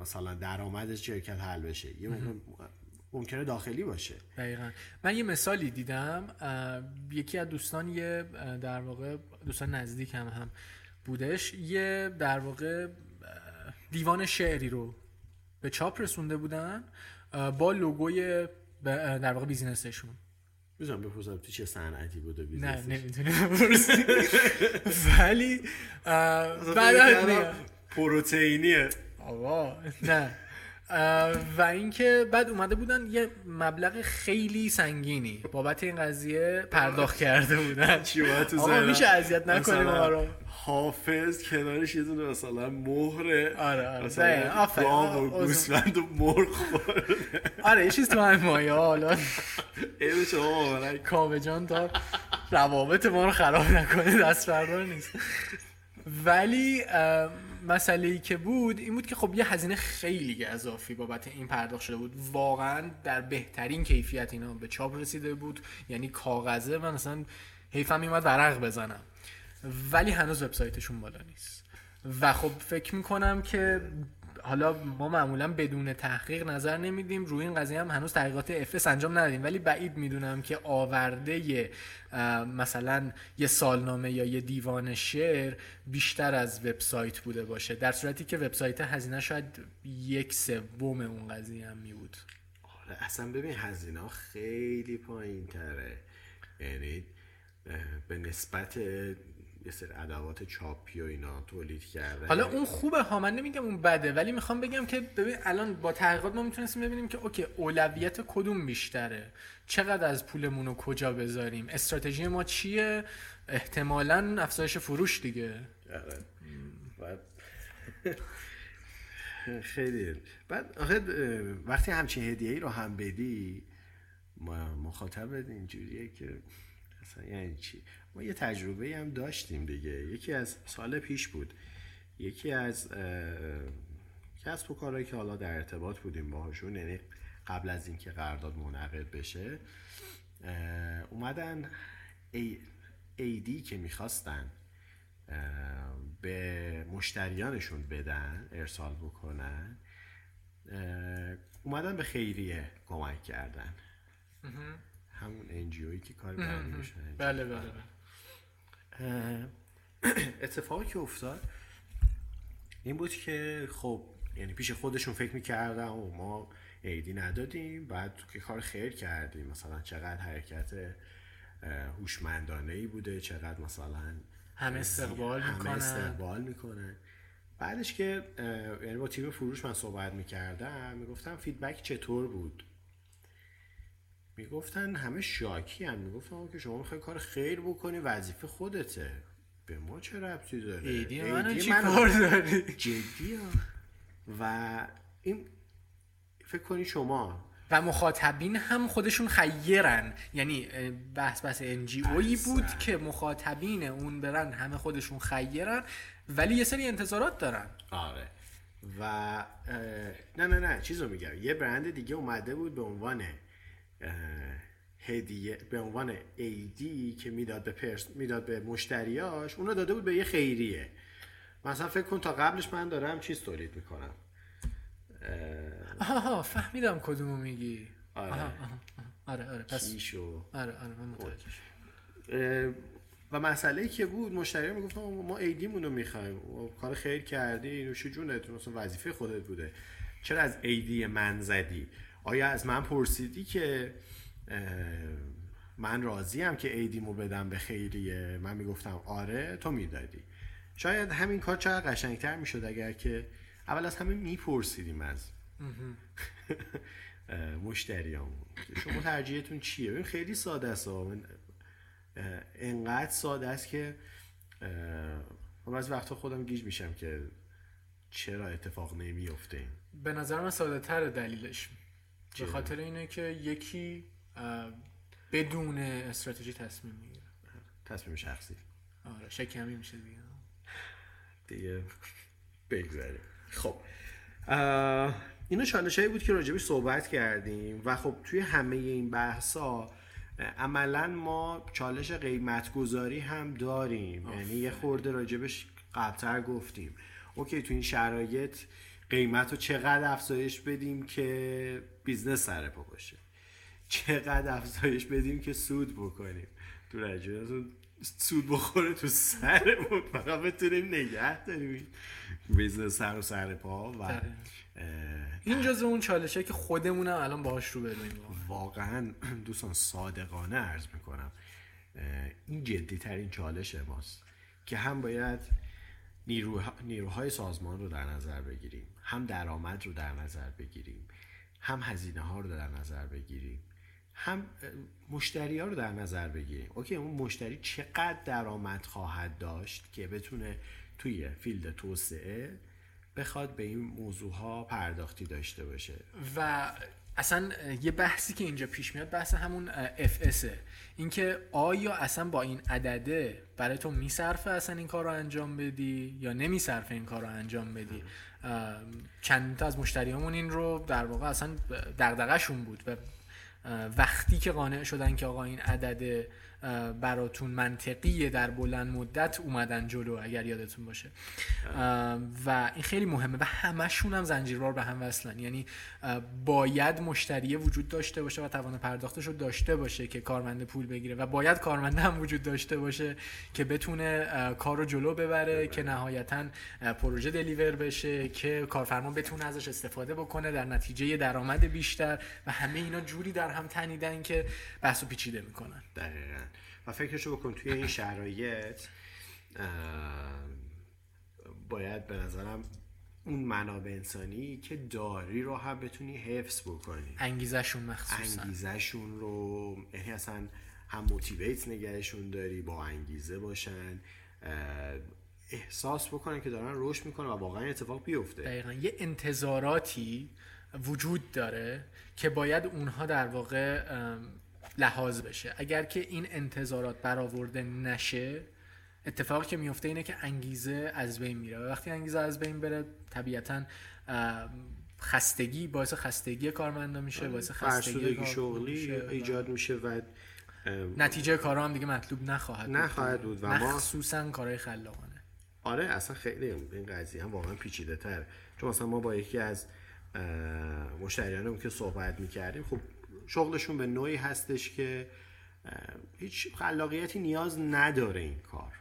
مثلا درآمدش شرکت حل بشه، یه موقع ممکنه داخلی باشه. دقیقاً. من یه مثالی دیدم، یکی از دوستان یه در واقع دوستان نزدیک هم هم بودش، یه در واقع دیوان شعری رو به چاپ رسونده بودن با لوگوی در واقع بیزینسشون می‌ذارم بپرسم تو چه صنعتی بود و بیزنس؟ نه نمی‌تونم بپرسم. ولی بعد پروتئینیه. آوا نه. و اینکه بعد اومده بودن یه مبلغ خیلی سنگینی بابت این قضیه پرداخت کرده بودن. چی بود تو زنم؟ آقا میشه اذیت نکنیم ما رو. حافظ کنارش یه دونه مثلا مهره. آره آره. مثلا آفرین. گوسفند و مرغ خورد. آره یه چیز تو همین مایه حالا. ایو شما برای کاوه جان تا روابط ما رو خراب نکنه دست فردا نیست. ولی مسئله‌ای که بود این بود که خب یه هزینه خیلی گزافی بابت این پرداخت شده بود. واقعا در بهترین کیفیت اینا به چاپ رسیده بود، یعنی کاغذه، من اصلا حیفم میومد ورق بزنم. ولی هنوز وبسایتشون بالا نیست و خب فکر میکنم که حالا ما معمولا بدون تحقیق نظر نمیدیم روی این قضیه، هم هنوز تحقیقات اف اس انجام ندادیم، ولی بعید میدونم که آورده ی مثلا یه سالنامه یا یه دیوان شعر بیشتر از وبسایت بوده باشه، در صورتی که وبسایت هزینه شاید یک سوم اون قضیه هم می بود. آره اصلا ببین هزینه خیلی پایین تره، یعنی به نسبت یه سر ادوات چاپی و اینا تولید کرده. حالا اون خوبه ها، من نمیگم اون بده، ولی میخوام بگم که ببین الان با تحقیقات ما میتونستیم ببینیم که اوکی اولویت کدوم بیشتره، چقدر از پولمون رو کجا بذاریم، استراتژی ما چیه، احتمالاً افزایش فروش دیگه. آره. خیلی. بعد آخه وقتی همچین هدیه‌ای رو هم بدی ما مخاطب اینجوریه که اصلا یعنی چی. ما یه تجربه هم داشتیم دیگه، یکی از سال پیش بود، یکی از کسب و کارهایی که حالا در ارتباط بودیم باهاشون، یعنی قبل از اینکه قرارداد منعقد بشه اومدن ای, ای دی که میخواستن به مشتریانشون بدن ارسال بکنن اومدن به خیریه کمک کردن. همون انجیویی که کار برمی میشه. بله بله بله. اتفاقی که افتاد این بود که خب یعنی پیش خودشون فکر میکردن و ما ایدی ندادیم، بعد که کار خیر کردیم، مثلا چقدر حرکت هوشمندانه‌ای بوده، چقدر مثلا همه استقبال میکنن همه استقبال میکنن بعدش که یعنی با تیم فروش من صحبت میکردم، میگفتم فیدبک چطور بود، میگفتن همه شاکی هم، میگفتن که شما میخوای کار خیر بکنی وظیفه خودته، به ما چه ربطی داره، ایدی منو چی کار داری جدی ها. و این فکر کنی شما و مخاطبین هم خودشون خیرن، یعنی بحث بحث انجی اویی بود که مخاطبین اون برن همه خودشون خیرن ولی یه سری انتظارات دارن. آره و نه نه نه چیزو میگم، یه برند دیگه اومده بود به عنوان هدیه، به عنوان ایدی که میداد به پرس میداد به مشتریاش، اونو داده بود به یه خیریه. مثلا فکر کن تا قبلش من دارم چیز تولید میکنم. آها آه فهمیدم کدومو میگی. آره آه آه آره آره پس چیشو آره آره من متوجه. و مسئله که بود مشتری میگفتن ما ایدیمون رو میخوایم، کار خیر کردی نوش جونت، مثلا وظیفه خودت بوده، چرا از ایدی من زدی؟ آیا از من پرسیدی که من راضیم که ایدیمو بدم به خیریه؟ من میگفتم آره، تو میدادی. شاید همین کار چقدر قشنگتر میشد اگر که اول از همه میپرسیدیم از مشتریامون شما ترجیحتون چیه. این خیلی ساده است، انقدر ساده است که من از وقتا خودم گیج میشم که چرا اتفاق نمیفته. این به نظر من ساده تر دلیلش به خاطر اینه که یکی بدون استراتژی تصمیم میگیره، تصمیم شخصی. آره شکمی میشه دیگه دیگه بگذاریم. خب اینا چالشایی بود که راجبش صحبت کردیم و خب توی همه این بحثا عملا ما چالش قیمت گذاری هم داریم، یعنی یه خورده راجبش قبلتر گفتیم اوکی تو این شرایط قیمت رو چقدر افزایش بدیم که بیزنس سر پا باشه، چقدر افزایش بدیم که سود بکنیم تو رجوع سود بخوره تو سرمون، فقط بتونیم نگه داریم بیزنس سر و سر پا. و این جزء اون چالشه که خودمونم الان باهاش رو برویم. واقعا دوستان صادقانه عرض میکنم این جدی ترین چالش ماست که هم باید نیروها، نیروهای سازمان رو در نظر بگیریم، هم درآمد رو در نظر بگیریم، هم هزینه ها رو در نظر بگیریم، هم مشتری ها رو در نظر بگیریم. اوکی اون مشتری چقدر درآمد خواهد داشت که بتونه توی فیلد توسعه بخواد به این موضوع ها پرداختی داشته باشه. و اصلا یه بحثی که اینجا پیش میاد بحث همون اف اس، اینکه آیا اصلا با این عدده برای تو میصرفه اصلا این کار رو انجام بدی یا نمیصرفه این کار رو انجام بدی. چند تا از مشتریامون این رو در واقع اصلا دغدغه‌شون بود و وقتی که قانع شدن که آقا این عدد براتون منطقیه در بلند مدت اومدن جلو، اگر یادتون باشه. و این خیلی مهمه و همشون هم زنجیروار به هم وصلن، یعنی باید مشتری وجود داشته باشه و توان پرداختش رو داشته باشه که کارمند پول بگیره و باید کارمند هم وجود داشته باشه که بتونه کار رو جلو ببره که نهایتاً پروژه دلیور بشه که کارفرما بتونه ازش استفاده بکنه در نتیجه درآمد بیشتر. و همه اینا جوری در هم تنیدن که بحثو پیچیده میکنن. دقیقاً. و فکرشو بکن توی این شرایط باید به نظرم اون منابع انسانی که داری رو هم بتونی حفظ بکنی، انگیزشون مخصوصا انگیزشون رو، یعنی اصلا هم موتیویت نگهشون داری، با انگیزه باشن، احساس بکنن که دارن رشد میکنن و واقعا اتفاق بیفته. دقیقاً یه انتظاراتی وجود داره که باید اونها در واقع لحاظ بشه. اگر که این انتظارات برآورده نشه اتفاقی که میفته اینه که انگیزه از بین میره و وقتی انگیزه از بین بره طبیعتاً خستگی باعث خستگی کارمندا میشه، باعث خستگی شغلی ایجاد میشه و نتیجه کارا هم دیگه مطلوب نخواهد نخواهد بود و مخصوصاً کارهای خلاقانه. آره اصلا خیلی این قضیه هم واقعا پیچیده تر، چون مثلا ما با یکی از مشتریانمون که صحبت میکردیم، خب شغلشون به نوعی هستش که هیچ خلاقیتی نیاز نداره این کار،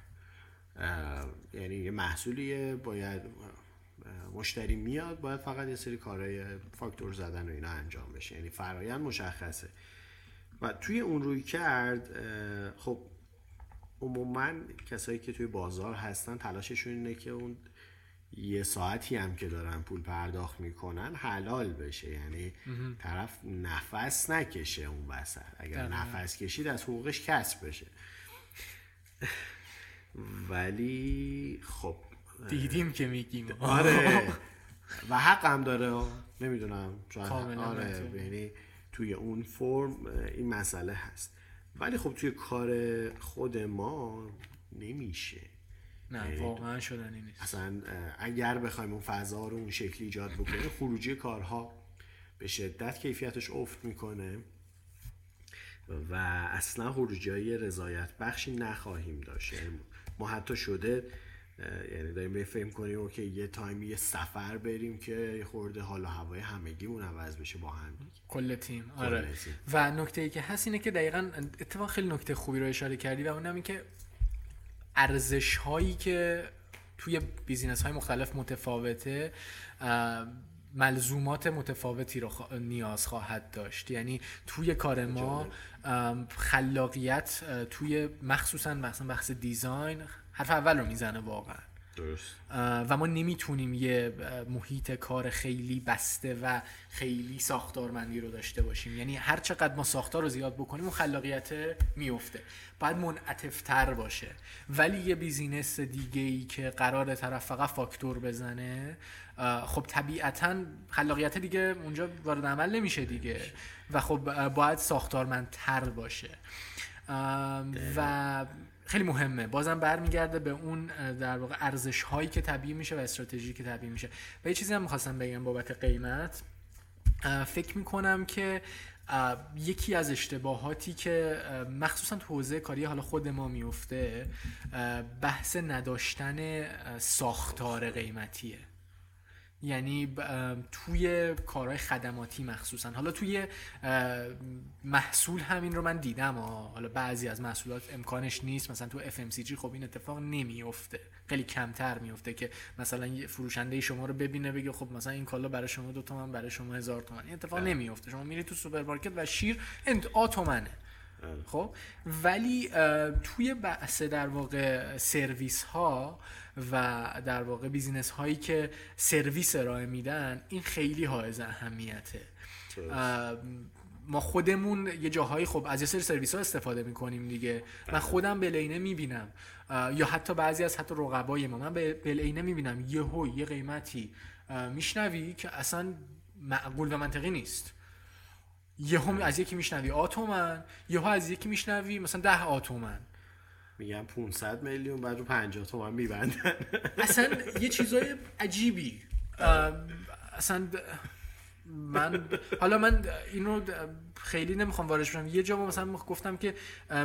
یعنی یه محصولیه باید مشتری میاد باید فقط یه سری کارهای فاکتور زدن و اینا انجام بشه، یعنی فرایند مشخصه. و توی اون روی کرد خب عموما کسایی که توی بازار هستن تلاششون اینه که اون یه ساعتی هم که دارن پول پرداخت میکنن حلال بشه، یعنی مهم. طرف نفس نکشه اون وسط، اگر نفس کشید از حقوقش کسب بشه. ولی خب دیدیم که میگیم آره و حق هم داره، نمیدونم آره، یعنی توی اون فرم این مسئله هست ولی خب توی کار خود ما نمیشه، نه واقعا شدنی نیست. اصلا اگر بخوایم اون فضا رو اون شکلی ایجاد بکنیم خروجی کارها به شدت کیفیتش افت میکنه و اصلا خروجی رضایت بخشی نخواهیم داشت. ما حتی شده یعنی داریم بفهم کنیم که یه تایمی یه سفر بریم که خورده حال و هوای همگیمون عوض بشه با هم کل تیم. آره تیم. و نکته‌ای که هست اینه که دقیقاً اتفاق خیلی نکته خوبی رو اشاره کردی و اونم این که ارزش هایی که توی بیزینس های مختلف متفاوته ملزومات متفاوتی رو خوا... نیاز خواهد داشت. یعنی توی کار ما خلاقیت توی مخصوصا مثلا بحث دیزاین حرف اول رو میزنه واقعا، درست. و ما نمیتونیم یه محیط کار خیلی بسته و خیلی ساختارمندی رو داشته باشیم، یعنی هر چقدر ما ساختار رو زیاد بکنیم اون خلاقیت میفته، باید منعطف‌تر باشه. ولی یه بیزینس دیگه‌ای که قراره طرف فقط فاکتور بزنه خب طبیعتاً خلاقیت دیگه اونجا وارد عمل نمیشه دیگه و خب باید ساختارمندتر باشه و خیلی مهمه. بازم برمیگرده به اون در واقع ارزش هایی که تبیین میشه و استراتژی که تبیین میشه. و یه چیزی هم می‌خواستم بگم بابت قیمت، فکر میکنم که یکی از اشتباهاتی که مخصوصا تو حوزه کاری حالا خود ما میفته بحث نداشتن ساختار قیمتیه. یعنی توی کارهای خدماتی مخصوصا. حالا توی محصول همین رو من دیدم، حالا بعضی از محصولات امکانش نیست، مثلا تو اف ام سی جی خب این اتفاق نمیفته، خیلی کمتر میفته که مثلا فروشنده شما رو ببینه بگه خب مثلا این کالا برای شما دو تومن، برای شما هزار تومن، این اتفاق نمیفته. شما میری تو سوپرمارکت و شیر آ تومنه. خب ولی توی بحث در واقع سرویس ها و در واقع بیزینس هایی که سرویس ارائه میدن این خیلی حائز اهمیته. ما خودمون یه جاهایی خب از یه سری سرویس ها استفاده میکنیم دیگه. من خودم بلعینه میبینم، یا حتی بعضی از حتی رقبای ما، من بلعینه میبینم یه هوی یه قیمتی میشنوی که اصلا معقول و منطقی نیست. یه هم از یکی میشنوی آتومن، یه ها از یکی میشنوی مثلا ده آتومن، میگم پانصد میلیون، بعد رو پنجاه تومن میبندن. اصلا یه چیزای عجیبی. اصلا من حالا من اینو خیلی نمیخوام وارد بشم. یه جا مثلا گفتم که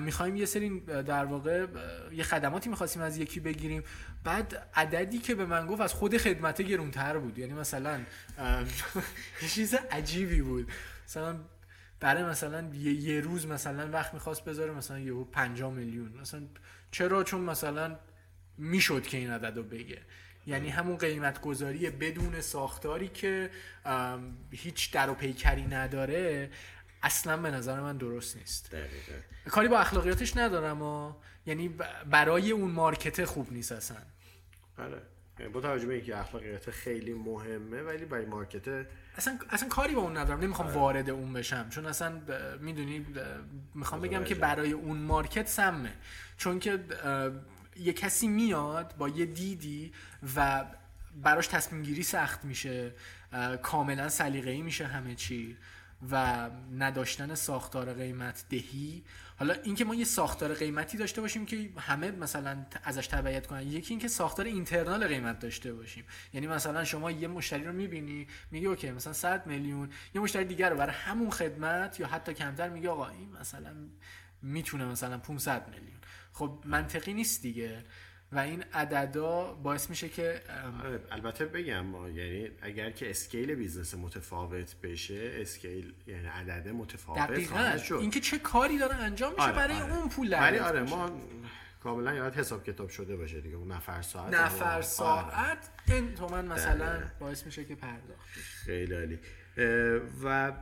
میخوایم یه سری در واقع یه خدماتی میخواستیم از یکی بگیریم، بعد عددی که به من گفت از خود خدمت گرونتر بود. یعنی مثلا یه چیز عجیبی بود، مثلا برای مثلا یه, یه روز مثلا وقت میخواست بذاره مثلا یهو پنجاه میلیون. مثلا چرا؟ چون مثلا میشد که این عددو بگه. یعنی همون قیمت گذاری بدون ساختاری که هیچ در و پیکری نداره اصلا به نظر من درست نیست. دقیقاً. کاری با اخلاقیاتش ندارم ها، یعنی برای اون مارکت خوب نیست اصلا. بله. با توجه به اینکه اخلاقیات خیلی مهمه ولی برای مارکت اصلا اصلا کاری با اون ندارم، نمیخوام وارد اون بشم، چون اصلا میدونی میخوام بگم که برای اون مارکت سمه، چون که یه کسی میاد با یه دیدی و براش تصمیم گیری سخت میشه، کاملا سلیقه‌ای میشه همه چی، و نداشتن ساختار قیمت دهی. حالا اینکه ما یه ساختار قیمتی داشته باشیم که همه مثلا ازش تبعیت کنن، یکی اینکه ساختار اینترنال قیمت داشته باشیم. یعنی مثلا شما یه مشتری رو میبینی میگی اوکی مثلا صد میلیون، یه مشتری دیگر رو برای همون خدمت یا حتی کمتر میگه آقا این مثلا میتونه مثلا پانصد میلیون. خب منطقی نیست دیگه، و این عددا باعث میشه که البته بگم ما یعنی اگر که اسکیل بیزنس متفاوت بشه، اسکیل یعنی عدد متفاوت خواهد شد. اینکه چه کاری داره انجام میشه آره برای آره. اون پول ولی آره بشه. ما کاملا یاد حساب کتاب شده باشه دیگه، اون نفر ساعت نفر ساعت این تومن مثلا دلوقتي. باعث میشه که پرداخت خیلی عالی. و اه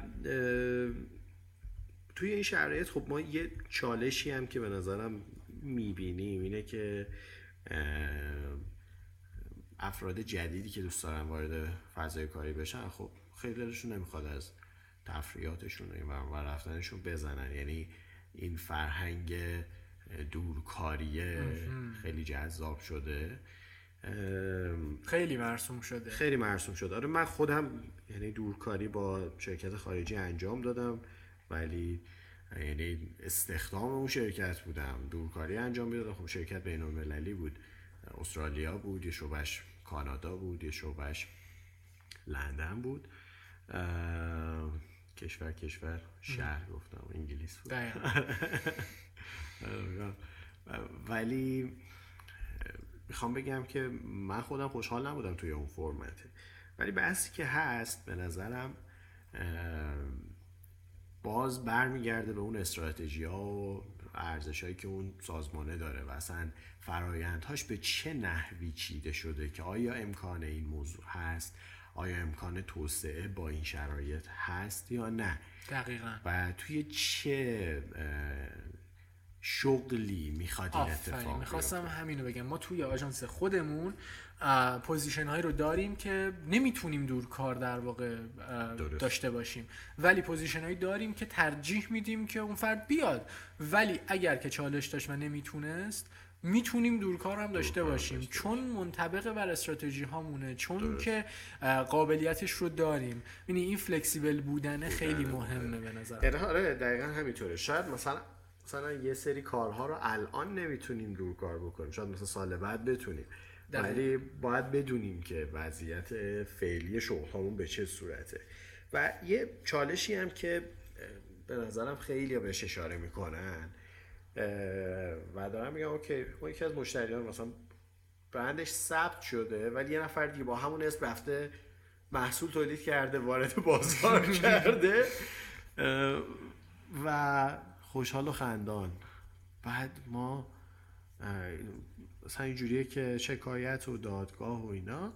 توی این شرایط خب ما یه چالشی هم که به نظرم میبینیم اینه که افراد جدیدی که دوست دارن وارد فضای کاری بشن خب خیلیشون نمیخواد از تفریحاتشون و رفتنشون بزنن، یعنی این فرهنگ دورکاریه خیلی جذاب شده، خیلی مرسوم شده خیلی مرسوم شده آره من خودم یعنی دورکاری با شرکت خارجی انجام دادم، ولی یعنی استخدام اون شرکت بودم، دورکاری انجام میدادم. خب شرکت بین‌المللی بود، استرالیا بود، یه شعبه‌اش کانادا بود، یه شعبه‌اش لندن بود، کشور کشور شهر گفتم انگلیس بود. ولی میخوام بگم که من خودم خوشحال نبودم توی اون فرمته، ولی بحثی که هست به نظرم باز برمیگرده به اون استراتژی ها و ارزش هایی که اون سازمانه داره و اصلا فرایندهاش به چه نحوی چیده شده، که آیا امکان این موضوع هست، آیا امکان توسعه با این شرایط هست یا نه دقیقاً، و توی چه شغلی میخواد این اتفاق بیفته. میخواستم همینو بگم، ما توی آژانس خودمون پوزیشن هایی رو داریم که نمیتونیم دور کار در واقع داشته باشیم، ولی پوزیشن هایی داریم که ترجیح میدیم که اون فرد بیاد، ولی اگر که چالش داشت و نمیتونست میتونیم دورکار هم داشته باشیم داشته. چون منطبق بر استراتژی هامونه، چون درست. که قابلیتش رو داریم. یعنی این فلکسیبل بودنه خیلی مهمه به نظرم. آره دقیقاً همینطوره. شاید مثلا مثلا یه سری کارها رو الان نمیتونیم دورکار بکنیم، شاید مثلا سال بعد بتونیم، ولی باید بدونیم که وضعیت فعلی شغلمون به چه صورته. و یه چالشی هم که به نظرم خیلی بهش اشاره میکنن و دارم میگم اوکی اون یکی از مشتریان مثلا برندش ثبت شده ولی یه نفر دیگه با همون اسم رفته محصول تولید کرده، وارد بازار کرده و خوشحال و خندان. بعد ما مثلا اینجوریه که شکایت و دادگاه و اینا،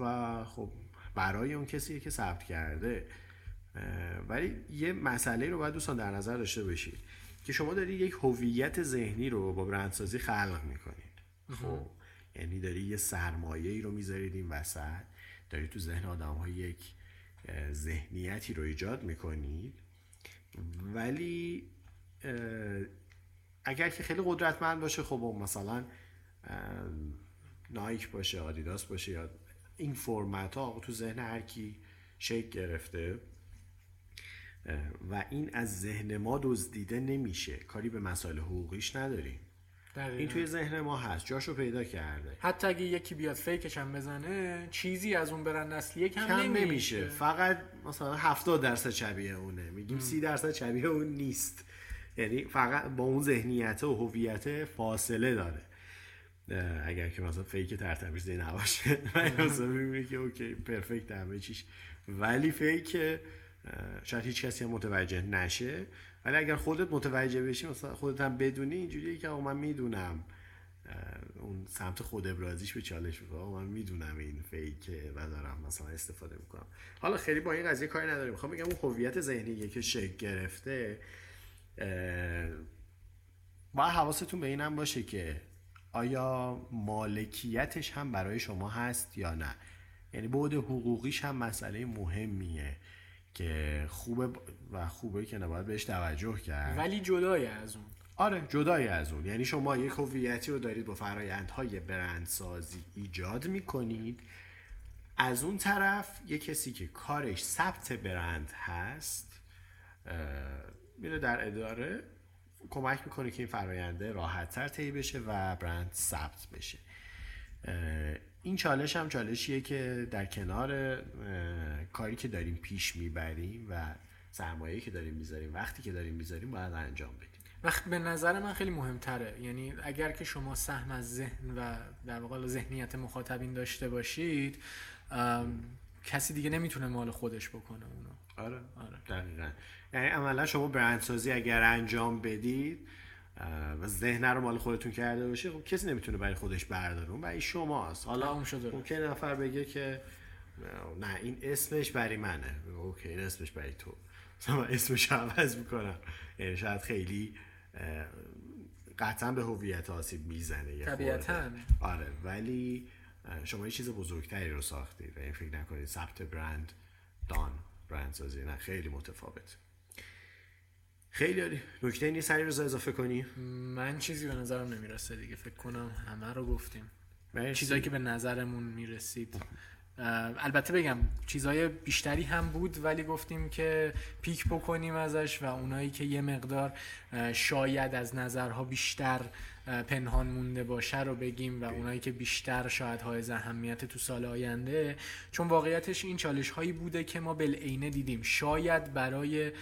و خب برای اون کسیه که ثبت کرده. ولی یه مسئله رو باید دوستان در نظر داشته باشید که شما دارید یک هویت ذهنی رو با برندسازی خلق میکنید. خب یعنی دارید یه سرمایه‌ای رو میذارید این وسط، دارید تو ذهن آدم‌ها یک ذهنیتی رو ایجاد میکنید. ولی اگر که خیلی قدرتمند باشه، خب مثلا نایک باشه، آدیداس باشه، یا این فرمت ها تو ذهن هر کی شکل گرفته و این از ذهن ما دزدیده نمیشه، کاری به مسائل حقوقیش نداریم، این توی ذهن ما هست، جاشو پیدا کرده. حتی اگه یکی بیاد فیکش هم بزنه، چیزی از اون برند اصلیه کم, کم نمیشه. نمیشه فقط مثلا هفتاد درصد شبیه اونه، میگیم سی درصد شبیه اون نیست، یعنی فقط با اون ذهنیت و هویت فاصله داره. اگر که مثلا فیک ترتمیز دیگه نباشه من مثلا میبینه که اوکی پرفکت همه چیش، ولی فیک شاید هیچ کسی هم متوجه نشه. ولی اگر خودت متوجه بشی، مثلا خودت هم بدونی، اینجوریه که آقا من میدونم اون سمت خود ابرازیش به چالش میکنه، آقا من میدونم این فیکه و دارم مثلا استفاده میکنم. حالا خیلی با این قضیه کاری نداریم، میخوام بگم اون هویت ذهنیه که شکل گرفته، باید حواستون به اینم باشه که آیا مالکیتش هم برای شما هست یا نه. یعنی بعد حقوقیش هم مسئله مهمیه که خوبه و خوبه که نباید بهش توجه کرد، ولی جدای از اون. آره جدای از اون، یعنی شما یک هویتی رو دارید با فرآیندهای برندسازی ایجاد میکنید، از اون طرف یک کسی که کارش ثبت برند هست میره در اداره کمک میکنه که این فرآینده راحت‌تر طی بشه و برند ثبت بشه. این چالش هم چالشیه که در کنار کاری که داریم پیش میبریم و سرمایه‌ای که داریم میذاریم، وقتی که داریم میذاریم، باید انجام بدیم. وقت به نظر من خیلی مهمتره. یعنی اگر که شما سهم از ذهن و در واقع ذهنیت مخاطبین داشته باشید، کسی دیگه نمیتونه مال خودش بکنه اونو. آره آره دقیقاً. یعنی عملا شما برندسازی اگر انجام بدید و ذهن رو مال خودتون کرده باشه، خب کسی نمیتونه برای خودش برداره، اون برای شماست. حالا ممکن نفر بگه که نه این اسمش برای منه، اوکی این اسمش برای تو، مثلا اسمش عوض میکنم. یعنی شاید خیلی قطعا به هویت آسیب میزنه طبیعتاً. آره ولی شما یه چیز بزرگتری رو ساختید و این فکر نکنید ثبت برند دان برندسازی، نه خیلی متفاوت. خیلی عالی. نکته اینی سری رو اضافه کنی؟ من چیزی به نظرم نمیرسه دیگه، فکر کنم همه رو گفتیم. مرسی. چیزایی که به نظرمون میرسید، البته بگم چیزای بیشتری هم بود ولی گفتیم که پیک بکنیم ازش، و اونایی که یه مقدار شاید از نظرها بیشتر پنهان مونده باشه رو بگیم، و اونایی که بیشتر شاید های اهمیت تو سال آینده، چون واقعیتش این چالش هایی بوده که ما بالعینه دیدیم. شاید برای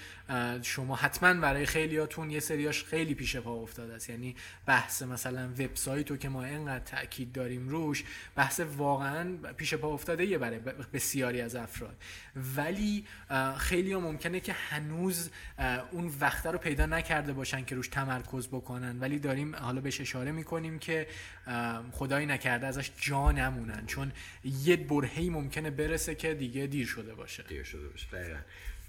شما، حتما برای خیلیاتون یه سریاش خیلی پیش پا افتاده است. یعنی بحث مثلا وبسایت رو که ما اینقدر تاکید داریم روش، بحث واقعا پیش پا افتاده یه برای بسیاری از افراد، ولی خیلی ها ممکنه که هنوز اون وقت رو پیدا نکرده باشن که روش تمرکز بکنن. ولی داریم حالا اشاره میکنیم که خدایی نکرده ازش جا نمونن، چون یه برهه‌ای ممکنه برسه که دیگه دیر شده باشه. دیر شده باشه دقیقاً.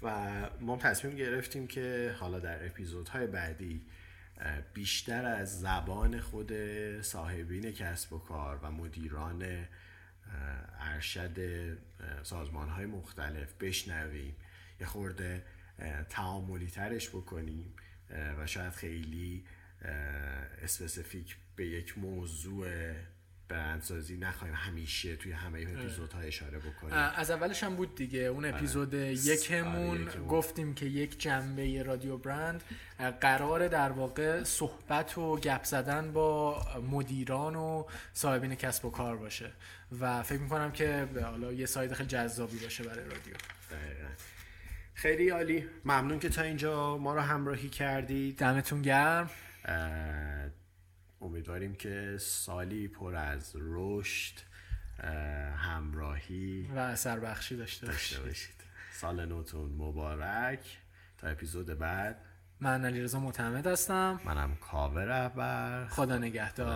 و ما تصمیم گرفتیم که حالا در اپیزودهای بعدی بیشتر از زبان خود صاحبین کسب و کار و مدیران ارشد سازمانهای مختلف بشنویم، یه خورده تعاملی ترش بکنیم و شاید خیلی اسپسیفیک به یک موضوع برندسازی نخواهیم همیشه توی همه اپیزودها اشاره بکنیم. از اولش هم بود دیگه، اون اپیزود یکمون گفتیم که یک جنبه رادیو برند قراره در واقع صحبت و گپ زدن با مدیران و صاحبین کسب و کار باشه، و فکر می‌کنم که حالا یه سایت خیلی جذابی باشه برای رادیو. دقیقاً. خیلی عالی. ممنون که تا اینجا ما رو همراهی کردید. دمتون گرم. امیدواریم که سالی پر از رشد همراهی و اثر بخشی داشته باشید. سال نوتون مبارک. تا اپیزود بعد، من علیرضا معتمد هستم. منم کاوه راهبر. خدا نگهدار.